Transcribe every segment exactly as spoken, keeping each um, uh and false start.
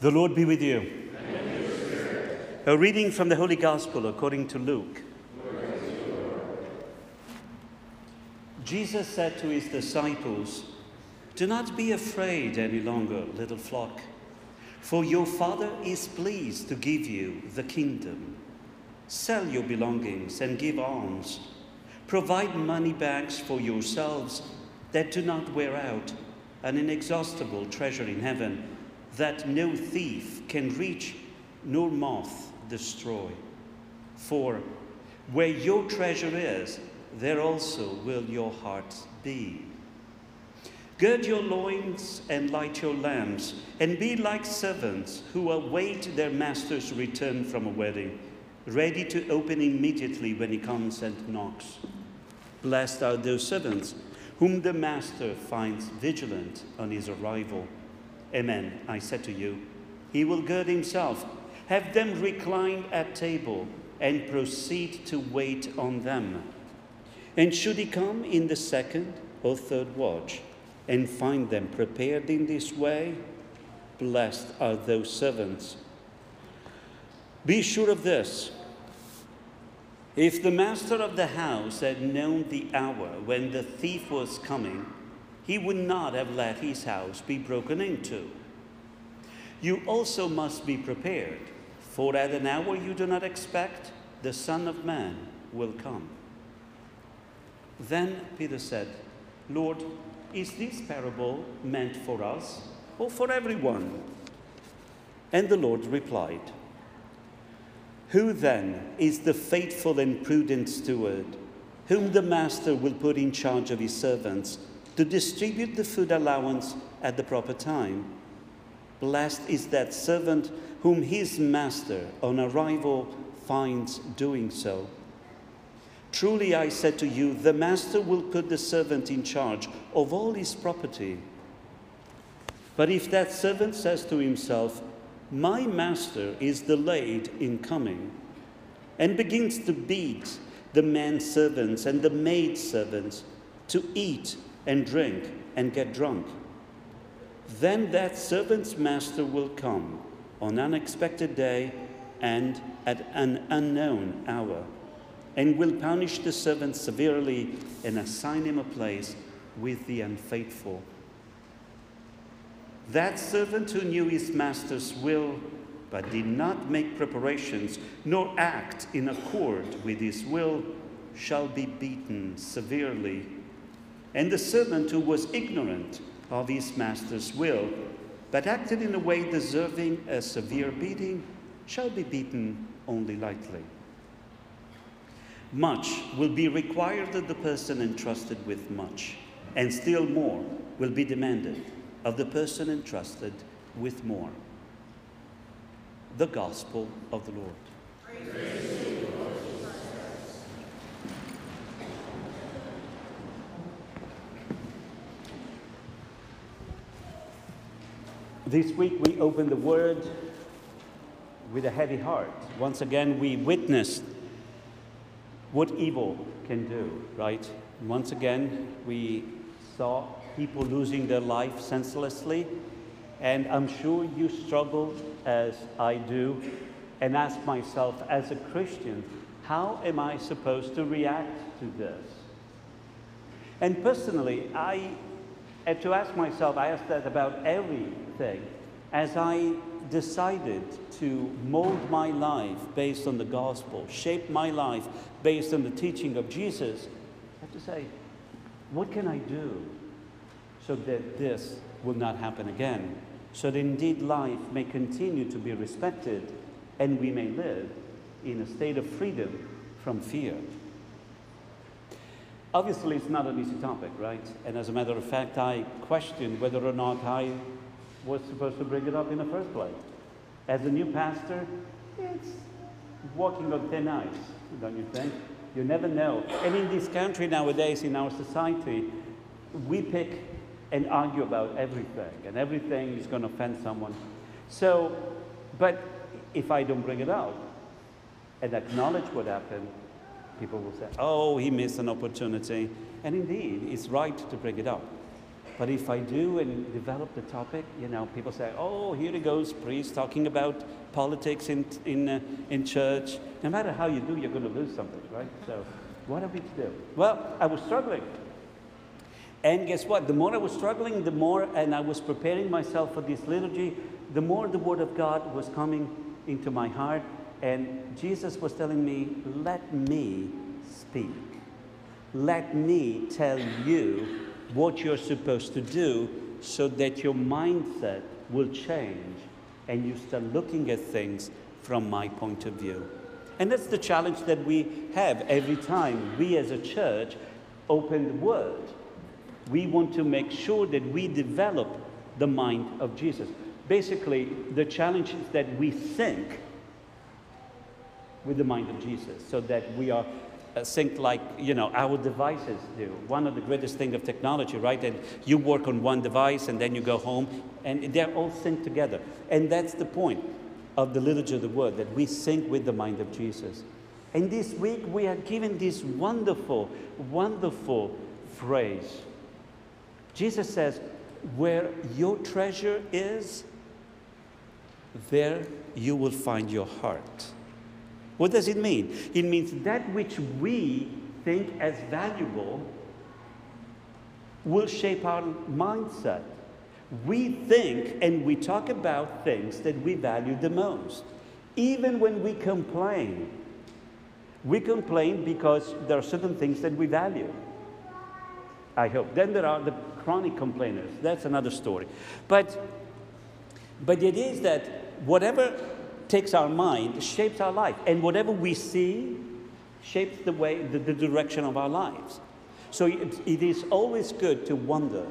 The Lord be with you. And with your spirit. A reading from the Holy Gospel according to Luke. Glory to you, Lord. Jesus said to his disciples, "Do not be afraid any longer, little flock, for your Father is pleased to give you the kingdom. Sell your belongings and give alms. Provide money bags for yourselves that do not wear out, an inexhaustible treasure in heaven, that no thief can reach, nor moth destroy. For where your treasure is, there also will your heart be. Gird your loins and light your lamps, and be like servants who await their master's return from a wedding, ready to open immediately when he comes and knocks. Blessed are those servants whom the master finds vigilant on his arrival. Amen, I said to you, he will gird himself, have them recline at table, and proceed to wait on them. And should he come in the second or third watch, and find them prepared in this way, blessed are those servants. Be sure of this, if the master of the house had known the hour when the thief was coming, he would not have let his house be broken into. You also must be prepared, for at an hour you do not expect, the Son of Man will come." Then Peter said, "Lord, is this parable meant for us or for everyone?" And the Lord replied, "Who then is the faithful and prudent steward, whom the master will put in charge of his servants, to distribute the food allowance at the proper time? Blessed is that servant whom his master on arrival finds doing so. Truly I said to you, the master will put the servant in charge of all his property. But if that servant says to himself, 'My master is delayed in coming,' and begins to beat the manservants and the maidservants, to eat and drink and get drunk, then that servant's master will come on an unexpected day and at an unknown hour, and will punish the servant severely and assign him a place with the unfaithful. That servant who knew his master's will, but did not make preparations nor act in accord with his will, shall be beaten severely. And the servant who was ignorant of his master's will, but acted in a way deserving a severe beating, shall be beaten only lightly. Much will be required of the person entrusted with much, and still more will be demanded of the person entrusted with more." The Gospel of the Lord. Praise to you, Lord Jesus Christ. This week we open the Word with a heavy heart. Once again we witnessed what evil can do, right? Once again we saw people losing their life senselessly, and I'm sure you struggle as I do and ask myself as a Christian, how am I supposed to react to this? And personally, I had to ask myself, I asked that about everything as I decided to mold my life based on the gospel, shape my life based on the teaching of Jesus. I have to say, what can I do so that this will not happen again? So that indeed life may continue to be respected and we may live in a state of freedom from fear. Obviously, it's not an easy topic, right? And as a matter of fact, I questioned whether or not I was supposed to bring it up in the first place. As a new pastor, it's walking on thin ice, don't you think? You never know. And in this country nowadays, in our society, we pick and argue about everything, and everything is going to offend someone. So, but if I don't bring it up and acknowledge what happened, people will say, "Oh, he missed an opportunity." And indeed, it's right to bring it up. But if I do and develop the topic, you know, people say, oh, here he goes, priest talking about politics in, in, uh, in church. No matter how you do, you're going to lose something, right? So what are we to do? Well, I was struggling. And guess what? The more I was struggling, the more, and I was preparing myself for this liturgy, the more the Word of God was coming into my heart. And Jesus was telling me, let me speak. Let me tell you what you're supposed to do so that your mindset will change and you start looking at things from my point of view. And that's the challenge that we have every time we as a church open the Word. We want to make sure that we develop the mind of Jesus. Basically, the challenge is that we think with the mind of Jesus so that we are think like, you know, our devices do. One of the greatest things of technology, right? And you work on one device and then you go home and they're all synced together. And that's the point of the liturgy of the Word, that we sync with the mind of Jesus. And this week we are given this wonderful, wonderful phrase. Jesus says, where your treasure is, there you will find your heart. What does it mean? It means that which we think as valuable will shape our mindset. We think and we talk about things that we value the most. Even when we complain, we complain because there are certain things that we value. I hope. Then there are the chronic complainers. That's another story. But, but it is that whatever takes our mind, shapes our life. And whatever we see shapes the way, the, the direction of our lives. So it, it is always good to wonder,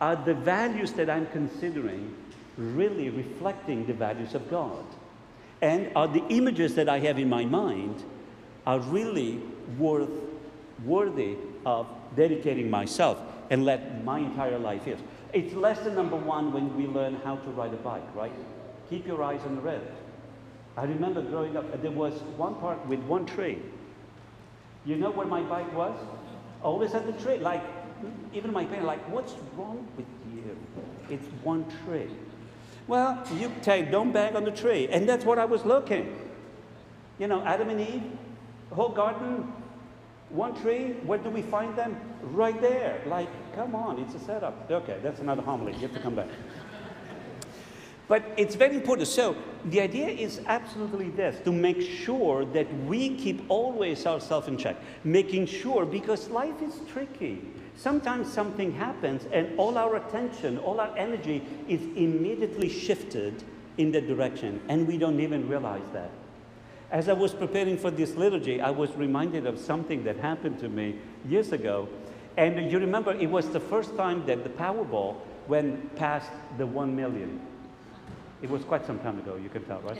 are the values that I'm considering really reflecting the values of God? And are the images that I have in my mind are really worth, worthy of dedicating myself and let my entire life is? It's lesson number one when we learn how to ride a bike, right? Keep your eyes on the road. I remember growing up, there was one park with one tree. You know where my bike was? Always at the tree. Like, even my parents, like, what's wrong with you? It's one tree. Well, you take, don't bang on the tree. And that's what I was looking. You know, Adam and Eve, whole garden, one tree. Where do we find them? Right there. Like, come on, it's a setup. Okay, that's another homily. You have to come back. But it's very important. So the idea is absolutely this, to make sure that we keep always ourselves in check. Making sure, because life is tricky. Sometimes something happens and all our attention, all our energy is immediately shifted in that direction. And we don't even realize that. As I was preparing for this liturgy, I was reminded of something that happened to me years ago. And you remember, it was the first time that the Powerball went past the one million. It was quite some time ago, you can tell, right?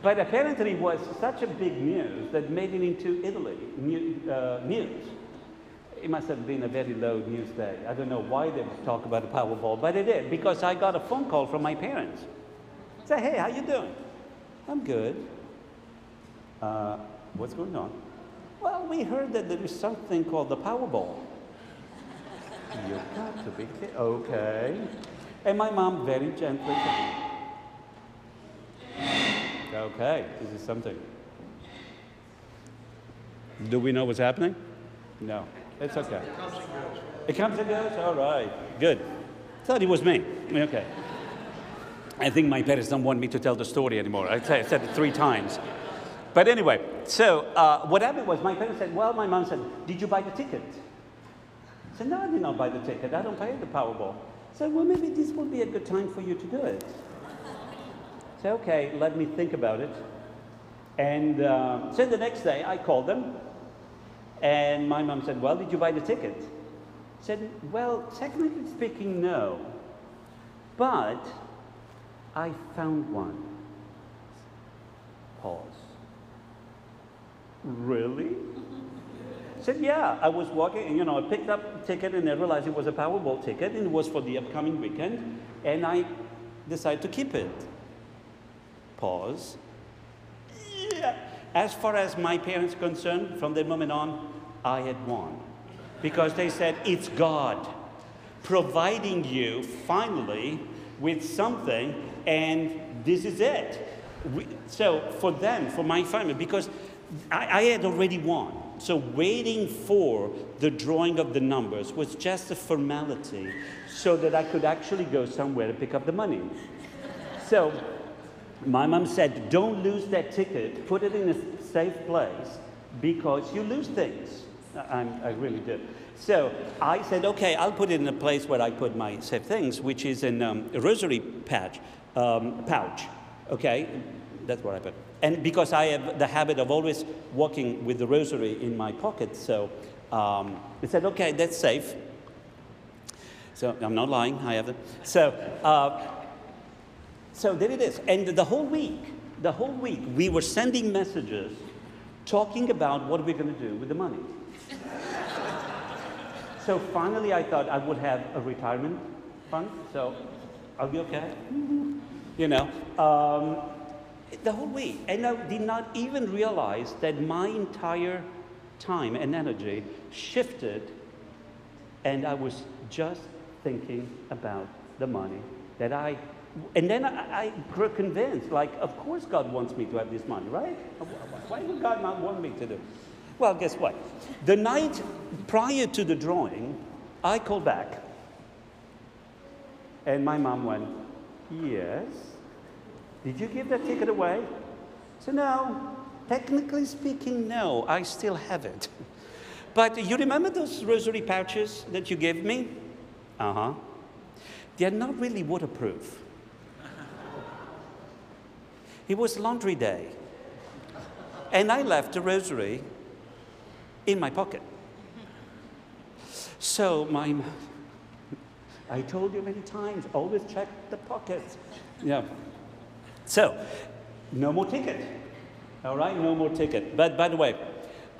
But apparently it was such a big news that made it into Italy new, uh, news. It must have been a very low news day. I don't know why they talk about the Powerball, but it did, because I got a phone call from my parents. I said, hey, how you doing? I'm good. Uh, what's going on? Well, we heard that there is something called the Powerball. You've got to be kidding. Okay. And my mom very gently said, okay, this is something. Do we know what's happening? No, it's okay. It comes and goes. It comes and goes? All right, good. Thought it was me. Okay. I think my parents don't want me to tell the story anymore. I said it three times. But anyway, so uh, what happened was my parents said, well, my mom said, did you buy the ticket? I said, no, I did not buy the ticket. I don't pay the Powerball. I said, well, maybe this would be a good time for you to do it. Say, okay, let me think about it. And uh, so the next day I called them and my mom said, well, did you buy the ticket? I said, well, technically speaking, no, but I found one. Pause. Really? I said, yeah, I was walking and, you know, I picked up the ticket and I realized it was a Powerball ticket and it was for the upcoming weekend and I decided to keep it. Pause. Yeah. As far as my parents are concerned, from that moment on, I had won. Because they said, it's God. providing you finally with something, and this is it. We, so for them, for my family, because I, I had already won. So waiting for the drawing of the numbers was just a formality so that I could actually go somewhere to pick up the money. So my mom said, don't lose that ticket, put it in a safe place because you lose things. I'm, I really did. So I said, okay, I'll put it in a place where I put my safe things, which is in um, a rosary patch, um, pouch, okay? That's what I put. And because I have the habit of always walking with the rosary in my pocket, so um, I said, okay, that's safe. So I'm not lying, I have it. So, uh, so there it is. And the whole week, the whole week, we were sending messages talking about what we're going to do with the money. So finally, I thought I would have a retirement fund, so I'll be okay, you know. Um, The whole week, and I did not even realize that my entire time and energy shifted, and I was just thinking about the money that I, and then I, I grew convinced, like, of course God wants me to have this money, right? Why would God not want me to do? Well, guess what? The night prior to the drawing, I called back, and my mom went, yes. Did you give that ticket away? So no, technically speaking, no, I still have it. But you remember those rosary pouches that you gave me? Uh-huh. They're not really waterproof. It was laundry day. And I left the rosary in my pocket. So my, I told you many times, always check the pockets. Yeah. So, no more ticket, all right? No more ticket. But by the way,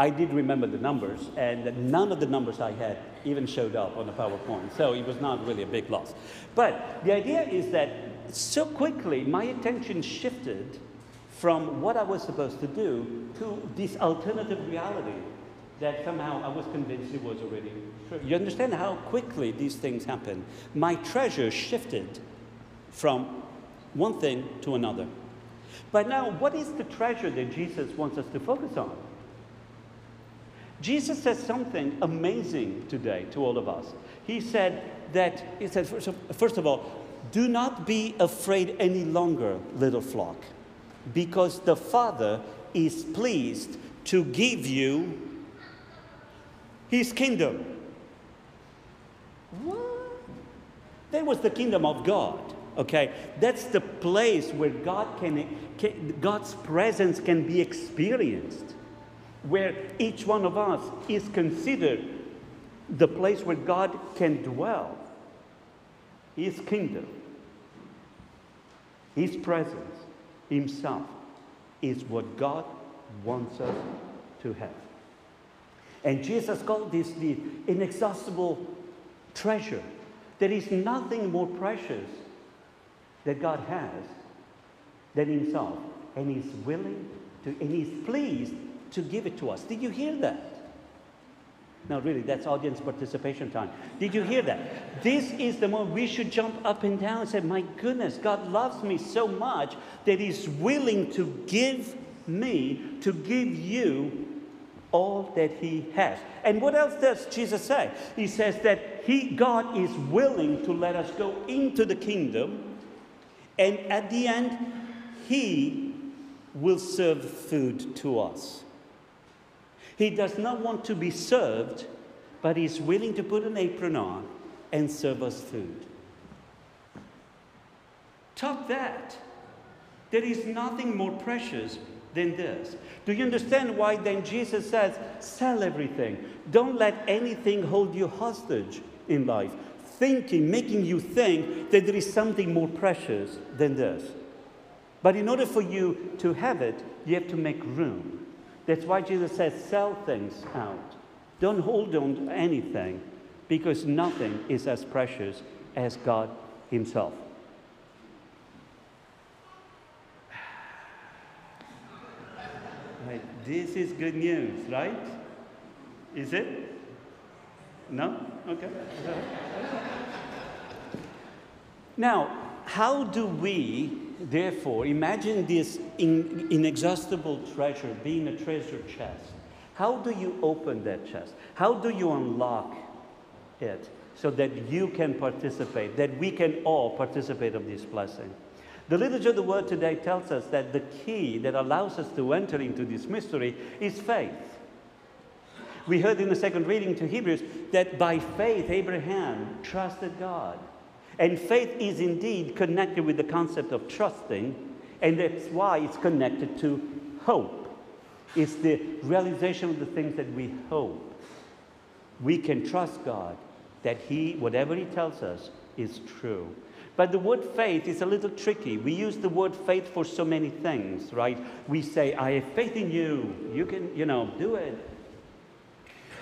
I did remember the numbers, and none of the numbers I had even showed up on the PowerPoint, so it was not really a big loss. But the idea is that so quickly, my attention shifted from what I was supposed to do to this alternative reality that somehow I was convinced it was already true. You understand how quickly these things happen? My treasure shifted from one thing to another. But now, what is the treasure that Jesus wants us to focus on? Jesus says something amazing today to all of us. He said that, he said, first of, first of all, do not be afraid any longer, little flock, because the Father is pleased to give you his kingdom. What? That was the kingdom of God. Okay, that's the place where God can, can, God's presence can be experienced, where each one of us is considered the place where God can dwell, his kingdom, his presence, himself, is what God wants us to have. And Jesus called this the inexhaustible treasure. There is nothing more precious that God has than himself, and he's willing to, and he's pleased to give it to us. Did you hear that? No, really, that's audience participation time. Did you hear that? This is the moment we should jump up and down and say, my goodness, God loves me so much that he's willing to give me, to give you all that he has. And what else does Jesus say? He says that he, God is willing to let us go into the kingdom. And at the end, he will serve food to us. He does not want to be served, but he's willing to put an apron on and serve us food. Top that. There is nothing more precious than this. Do you understand why then Jesus says, sell everything. Don't let anything hold you hostage in life. Thinking, making you think that there is something more precious than this. But in order for you to have it, you have to make room. That's why Jesus says, sell things out. Don't hold on to anything, because nothing is as precious as God himself. Right. This is good news, right? Is it? No? Okay. Now, how do we, therefore, imagine this in, inexhaustible treasure being a treasure chest? How do you open that chest? How do you unlock it so that you can participate, that we can all participate of this blessing? The liturgy of the word today tells us that the key that allows us to enter into this mystery is faith. We heard in the second reading to Hebrews that by faith Abraham trusted God. And faith is indeed connected with the concept of trusting, and that's why it's connected to hope. It's the realization of the things that we hope. We can trust God that He, whatever He tells us, is true. But the word faith is a little tricky. We use the word faith for so many things, right? We say, I have faith in you. You can, you know, do it.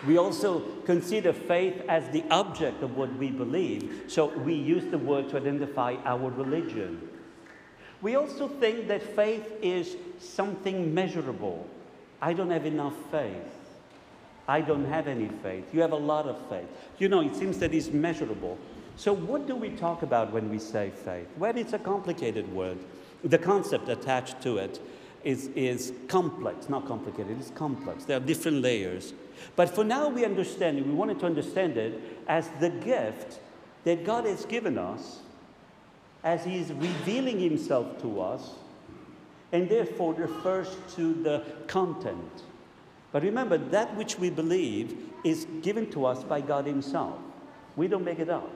We also consider faith as the object of what we believe, so we use the word to identify our religion. We also think that faith is something measurable. I don't have enough faith. I don't have any faith. You have a lot of faith. You know, it seems that it's measurable. So what do we talk about when we say faith? Well, it's a complicated word. The concept attached to it is, is complex, not complicated, it's complex. There are different layers. But for now we understand it, we wanted to understand it as the gift that God has given us, as He is revealing Himself to us, and therefore refers to the content. But remember, that which we believe is given to us by God Himself. We don't make it up.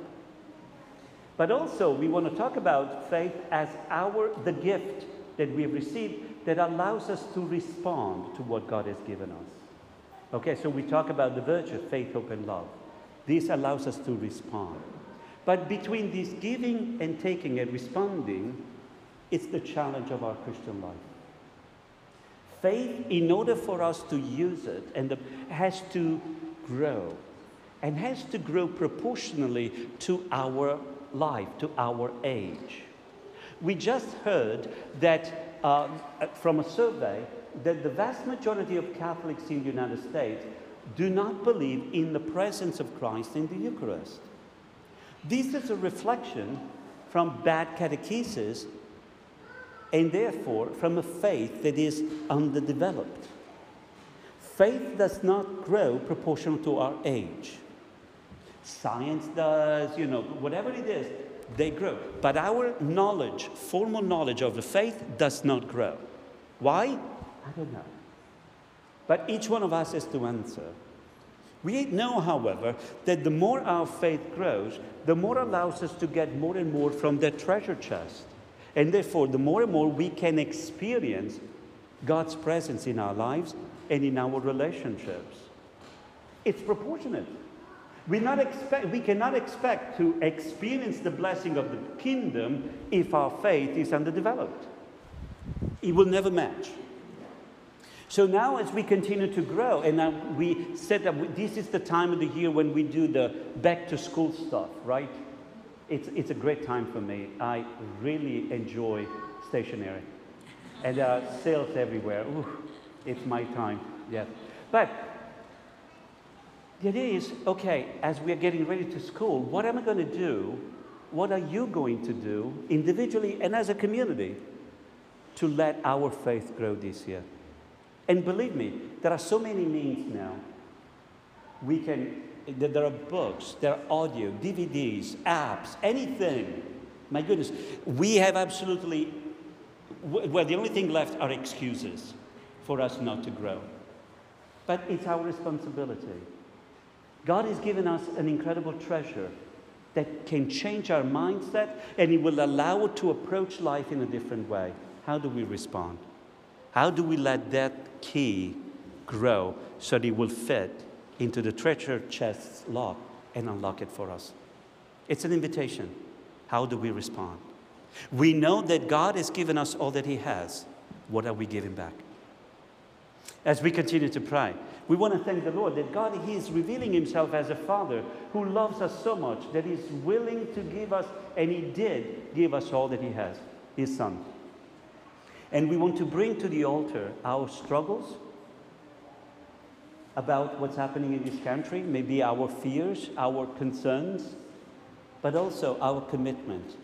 But also we want to talk about faith as our, the gift that we have received that allows us to respond to what God has given us. Okay, so we talk about the virtue, faith, hope, and love. This allows us to respond. But between this giving and taking and responding, it's the challenge of our Christian life. Faith, in order for us to use it, and the, has to grow, and has to grow proportionally to our life, to our age. We just heard that uh, from a survey that the vast majority of Catholics in the United States do not believe in the presence of Christ in the Eucharist. This is a reflection from bad catechesis and therefore from a faith that is underdeveloped. Faith does not grow proportional to our age. Science does, you know, whatever it is, they grow. But our knowledge, formal knowledge of the faith does not grow. Why? I don't know. But each one of us has to answer. We know, however, that the more our faith grows, the more allows us to get more and more from that treasure chest. And therefore, the more and more we can experience God's presence in our lives and in our relationships. It's proportionate. We, not expect, we cannot expect to experience the blessing of the kingdom if our faith is underdeveloped. It will never match. So now as we continue to grow, and now we said that this is the time of the year when we do the back-to-school stuff, right? It's, it's a great time for me. I really enjoy stationery. And there are sales everywhere. Ooh, it's my time, yes. But the idea is, okay, as we're getting ready to school, what am I going to do? What are you going to do individually and as a community to let our faith grow this year? And believe me, there are so many means now. We can, there are books, there are audio, D V Ds, apps, anything. My goodness, we have absolutely, well, the only thing left are excuses for us not to grow. But it's our responsibility. God has given us an incredible treasure that can change our mindset, and it will allow us to approach life in a different way. How do we respond? How do we let that key grow so that it will fit into the treasure chest's lock and unlock it for us? It's an invitation. How do we respond? We know that God has given us all that He has. What are we giving back? As we continue to pray, we want to thank the Lord that God, He is revealing Himself as a Father who loves us so much that He is willing to give us, and He did give us all that He has, His Son. And we want to bring to the altar our struggles about what's happening in this country, maybe our fears, our concerns, but also our commitment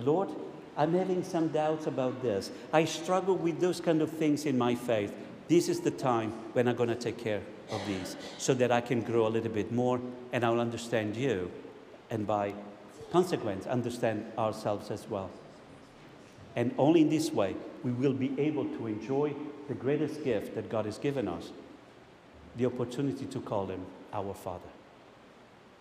say, Lord, I'm having some doubts about this. I struggle with those kind of things in my faith. This is the time when I'm going to take care of these so that I can grow a little bit more and I'll understand you and by consequence understand ourselves as well. And only in this way we will be able to enjoy the greatest gift that God has given us, the opportunity to call him our Father.